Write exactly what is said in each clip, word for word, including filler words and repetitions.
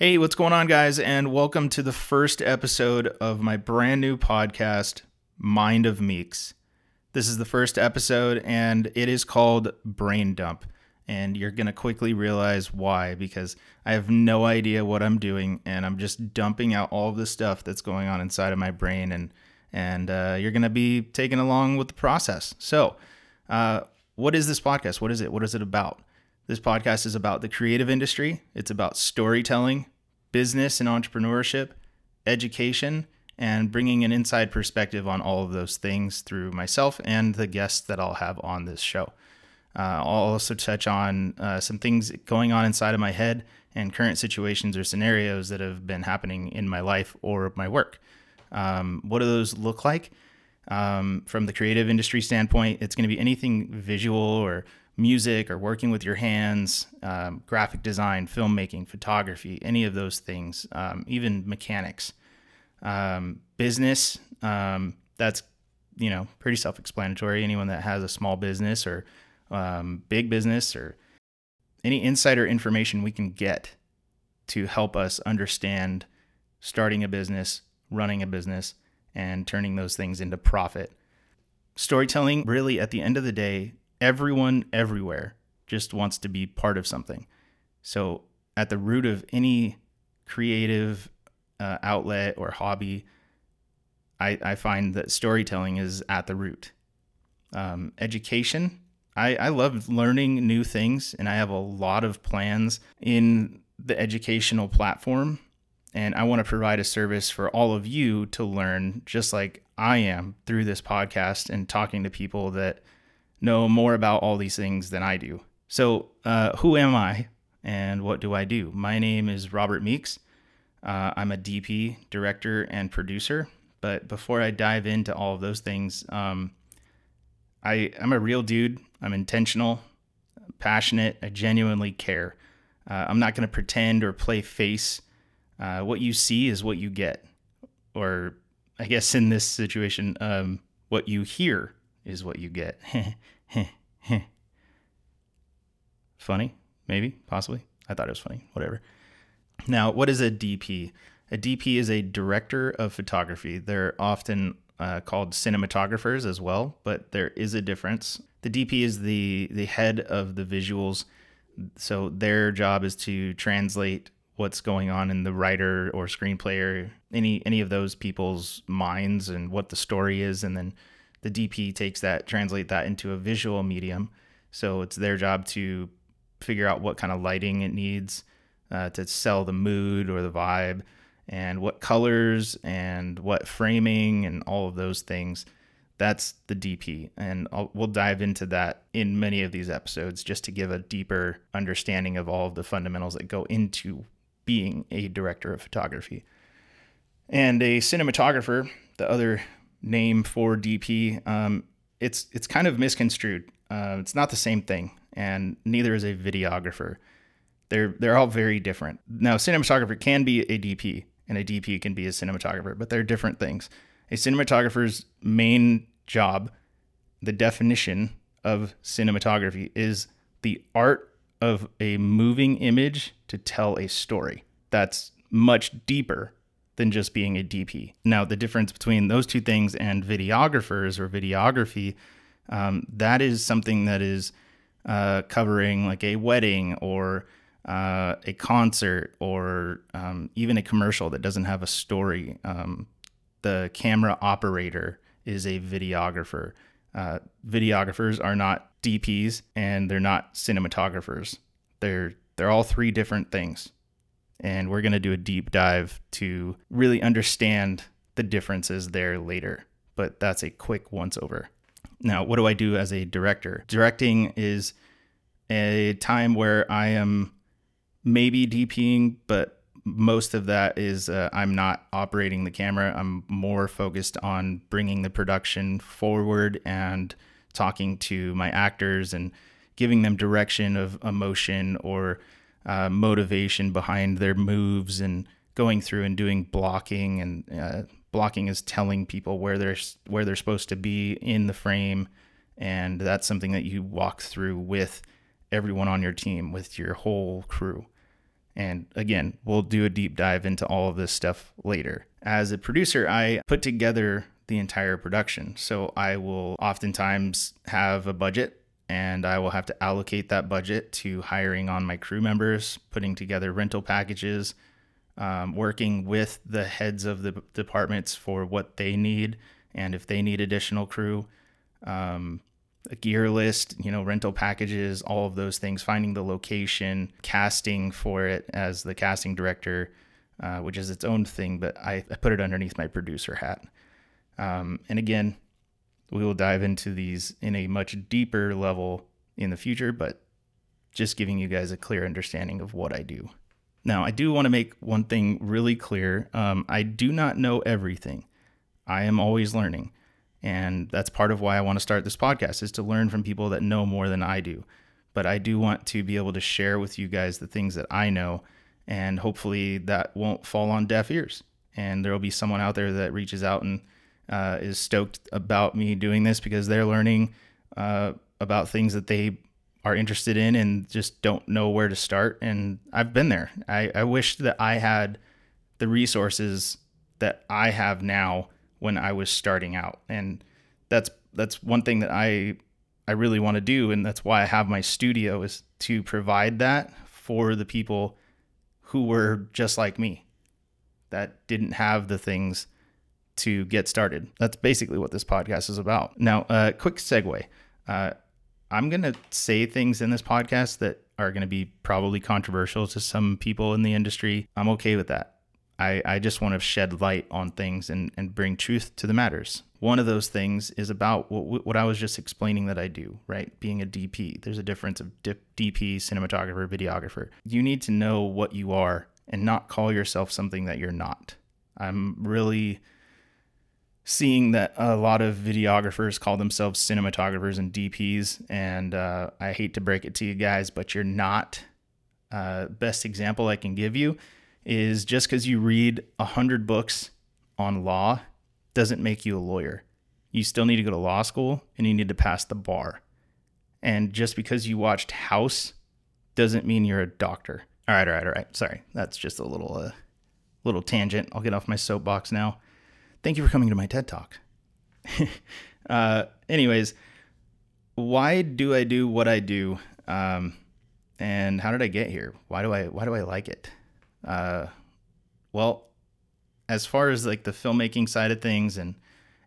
Hey, what's going on, guys? And welcome to the first episode of my brand new podcast, Mind of Meeks. This is the first episode, and it is called Brain Dump. And you're going to quickly realize why, because I have no idea what I'm doing, and I'm just dumping out all of the stuff that's going on inside of my brain, and and uh, you're going to be taken along with the process. So uh, what is this podcast? What is it? What is it about? This podcast is about the creative industry. It's about storytelling, business and entrepreneurship, education, and bringing an inside perspective on all of those things through myself and the guests that I'll have on this show. Uh, I'll also touch on uh, some things going on inside of my head and current situations or scenarios that have been happening in my life or my work. Um, what do those look like? Um, from the creative industry standpoint, it's going to be anything visual or music or working with your hands, um, graphic design, filmmaking, photography, any of those things, um, even mechanics, um, business. Um, that's, you know, pretty self-explanatory. Anyone that has a small business or um, big business or any insider information we can get to help us understand starting a business, running a business, and turning those things into profit. Storytelling, really, at the end of the day, everyone everywhere just wants to be part of something. So at the root of any creative uh, outlet or hobby, I, I find that storytelling is at the root. Um, education, I, I love learning new things, and I have a lot of plans in the educational platform. And I want to provide a service for all of you to learn, just like I am through this podcast and talking to people that know more about all these things than I do. So uh, who am I and what do I do? My name is Robert Meeks. Uh, I'm a D P, director, and producer. But before I dive into all of those things, um, I, I'm a real dude. I'm intentional, passionate. I genuinely care. Uh, I'm not going to pretend or play face. Uh, what you see is what you get. Or I guess in this situation, um, what you hear is what you get. Funny, maybe, possibly. I thought it was funny, whatever. Now, what is a D P? A D P is a director of photography. They're often uh, called cinematographers as well, but there is a difference. The D P is the, the head of the visuals. So their job is to translate what's going on in the writer or screenplay or any, any of those people's minds and what the story is. And then the D P takes that, translate that into a visual medium. So it's their job to figure out what kind of lighting it needs uh, to sell the mood or the vibe, and what colors and what framing and all of those things. That's the D P. And I'll, we'll dive into that in many of these episodes just to give a deeper understanding of all of the fundamentals that go into being a director of photography. And a cinematographer, the other name for D P, um, it's it's kind of misconstrued. Uh, it's not the same thing, and neither is a videographer. They're they're all very different. Now, a cinematographer can be a D P, and a D P can be a cinematographer, but they're different things. A cinematographer's main job, the definition of cinematography, is the art of a moving image to tell a story. That's much deeper than just being a D P. Now, the difference between those two things and videographers or videography, um, that is something that is uh, covering like a wedding or uh, a concert or um, even a commercial that doesn't have a story. Um, the camera operator is a videographer. Uh, videographers are not D Ps, and they're not cinematographers. They're they're all three different things. And we're going to do a deep dive to really understand the differences there later. But that's a quick once over. Now, what do I do as a director? Directing is a time where I am maybe DPing, but most of that is uh, I'm not operating the camera. I'm more focused on bringing the production forward and talking to my actors and giving them direction of emotion or Uh, motivation behind their moves, and going through and doing blocking. And uh, blocking is telling people where they're where they're supposed to be in the frame, and that's something that you walk through with everyone on your team, with your whole crew. And again, we'll do a deep dive into all of this stuff later. As a producer, I put together the entire production. So I will oftentimes have a budget, and I will have to allocate that budget to hiring on my crew members, putting together rental packages, um, working with the heads of the departments for what they need, and if they need additional crew, um, a gear list, you know, rental packages, all of those things, finding the location, casting for it as the casting director, uh, which is its own thing, but I, I put it underneath my producer hat. Um, and again, we will dive into these in a much deeper level in the future, but just giving you guys a clear understanding of what I do. Now, I do want to make one thing really clear. Um, I do not know everything. I am always learning. And that's part of why I want to start this podcast, is to learn from people that know more than I do. But I do want to be able to share with you guys the things that I know, and hopefully that won't fall on deaf ears. And there'll be someone out there that reaches out and Uh, is stoked about me doing this, because they're learning uh, about things that they are interested in and just don't know where to start. And I've been there. I, I wish that I had the resources that I have now when I was starting out. And that's that's one thing that I I really want to do, and that's why I have my studio, is to provide that for the people who were just like me, that didn't have the things to get started. That's basically what this podcast is about. Now, a uh, quick segue. Uh, I'm going to say things in this podcast that are going to be probably controversial to some people in the industry. I'm okay with that. I, I just want to shed light on things and, and bring truth to the matters. One of those things is about what, what I was just explaining that I do, right? Being a D P. There's a difference of D P, cinematographer, videographer. You need to know what you are and not call yourself something that you're not. I'm really... seeing that a lot of videographers call themselves cinematographers and D Ps, and uh, I hate to break it to you guys, but you're not. Uh, best example I can give you is, just because you read a hundred books on law doesn't make you a lawyer. You still need to go to law school, and you need to pass the bar. And just because you watched House doesn't mean you're a doctor. All right, all right, all right. Sorry, that's just a little, uh, little tangent. I'll get off my soapbox now. Thank you for coming to my TED Talk. uh, anyways, why do I do what I do? Um, and how did I get here? Why do I, why do I like it? Uh, well, as far as like the filmmaking side of things and,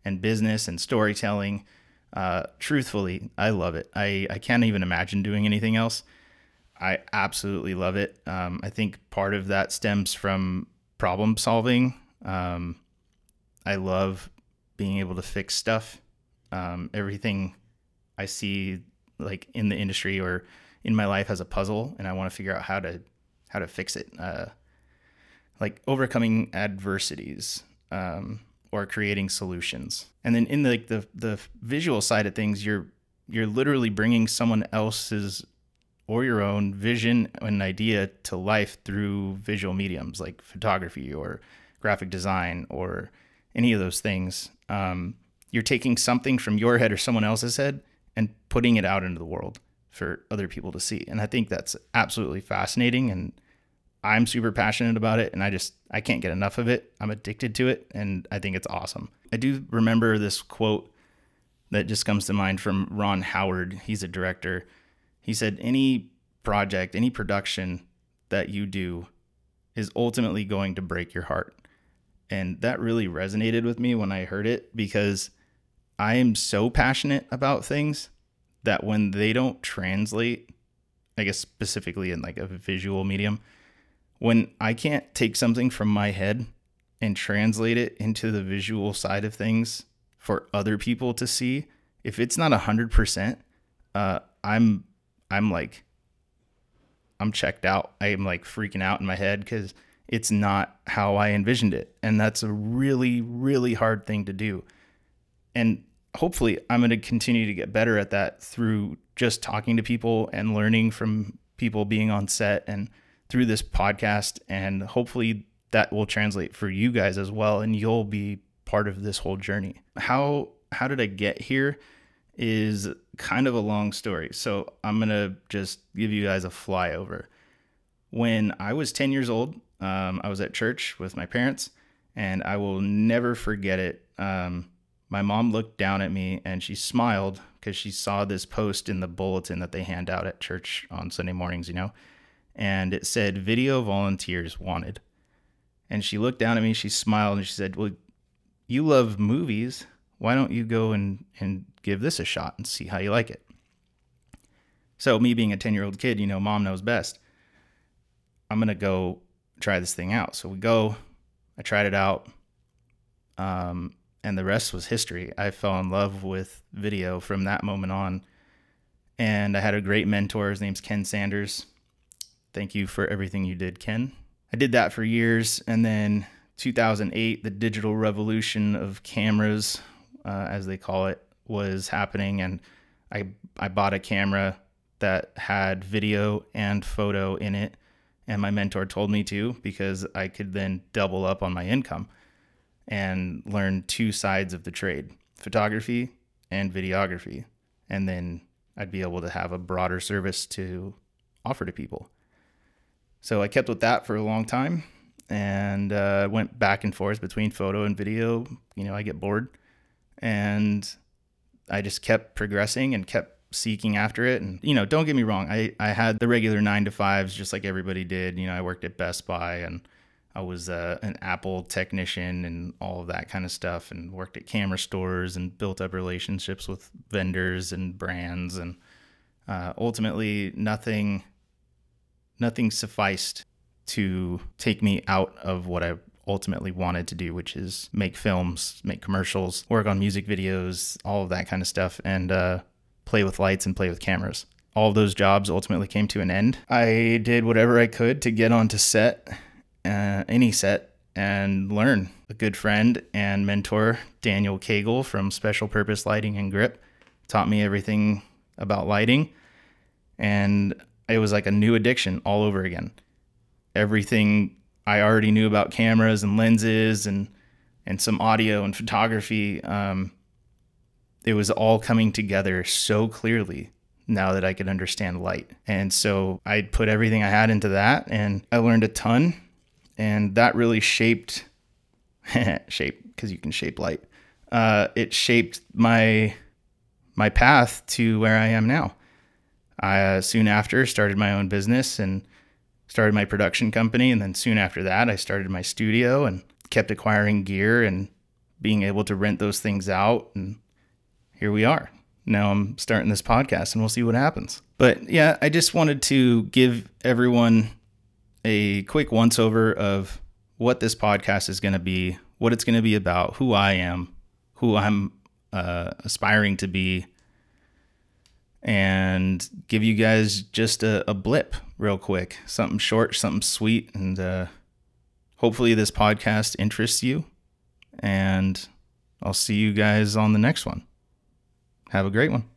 and business and storytelling, uh, truthfully, I love it. I, I can't even imagine doing anything else. I absolutely love it. Um, I think part of that stems from problem solving. Um, I love being able to fix stuff. Um, everything I see like in the industry or in my life has a puzzle, and I want to figure out how to how to fix it. Uh, like overcoming adversities um, or creating solutions. And then in the, like the the visual side of things, you're you're literally bringing someone else's or your own vision and idea to life through visual mediums like photography or graphic design or any of those things. Um, you're taking something from your head or someone else's head and putting it out into the world for other people to see. And I think that's absolutely fascinating, and I'm super passionate about it, and I just, I can't get enough of it. I'm addicted to it, and I think it's awesome. I do remember this quote that just comes to mind from Ron Howard. He's a director. He said, any project, any production that you do is ultimately going to break your heart. And that really resonated with me when I heard it, because I am so passionate about things that when they don't translate, I guess specifically in like a visual medium, when I can't take something from my head and translate it into the visual side of things for other people to see, if it's not one hundred percent, uh, I'm I'm like, I'm checked out. I am like freaking out in my head because it's not how I envisioned it. And that's a really, really hard thing to do. And hopefully I'm going to continue to get better at that through just talking to people and learning from people, being on set and through this podcast. And hopefully that will translate for you guys as well, and you'll be part of this whole journey. How, how did I get here is kind of a long story. So I'm going to just give you guys a flyover. When I was ten years old, um, I was at church with my parents, and I will never forget it. Um, my mom looked down at me and she smiled because she saw this post in the bulletin that they hand out at church on Sunday mornings, you know, and it said, "Video volunteers wanted." And she looked down at me, she smiled, and she said, "Well, you love movies. Why don't you go and, and give this a shot and see how you like it?" So me being a ten-year-old kid, you know, mom knows best. I'm going to go try this thing out. So we go, I tried it out, um, and the rest was history. I fell in love with video from that moment on, and I had a great mentor. His name's Ken Sanders. Thank you for everything you did, Ken. I did that for years, and then two thousand eight, the digital revolution of cameras, uh, as they call it, was happening, and I I bought a camera that had video and photo in it, and my mentor told me to, because I could then double up on my income and learn two sides of the trade, photography and videography, and then I'd be able to have a broader service to offer to people. So I kept with that for a long time, and uh, went back and forth between photo and video. You know, I get bored, and I just kept progressing and kept seeking after it. And, you know, don't get me wrong, I, I had the regular nine to fives just like everybody did. You know, I worked at Best Buy, and I was uh, an Apple technician and all of that kind of stuff, and worked at camera stores and built up relationships with vendors and brands. And uh, ultimately nothing... Nothing sufficed to take me out of what I ultimately wanted to do, which is make films, make commercials, work on music videos, all of that kind of stuff, and uh, play with lights and play with cameras. All of those jobs ultimately came to an end. I did whatever I could to get onto set, uh, any set, and learn. A good friend and mentor, Daniel Cagle from Special Purpose Lighting and Grip, taught me everything about lighting, and it was like a new addiction all over again. Everything I already knew about cameras and lenses and and some audio and photography, um, it was all coming together so clearly now that I could understand light. And so I put everything I had into that, and I learned a ton. And that really shaped, shape, because you can shape light. Uh, it shaped my my path to where I am now. I uh, soon after started my own business and started my production company. And then soon after that, I started my studio and kept acquiring gear and being able to rent those things out. And here we are. Now I'm starting this podcast, and we'll see what happens. But yeah, I just wanted to give everyone a quick once over of what this podcast is going to be, what it's going to be about, who I am, who I'm uh, aspiring to be, and give you guys just a, a blip real quick, something short, something sweet. And uh, hopefully this podcast interests you, and I'll see you guys on the next one. Have a great one.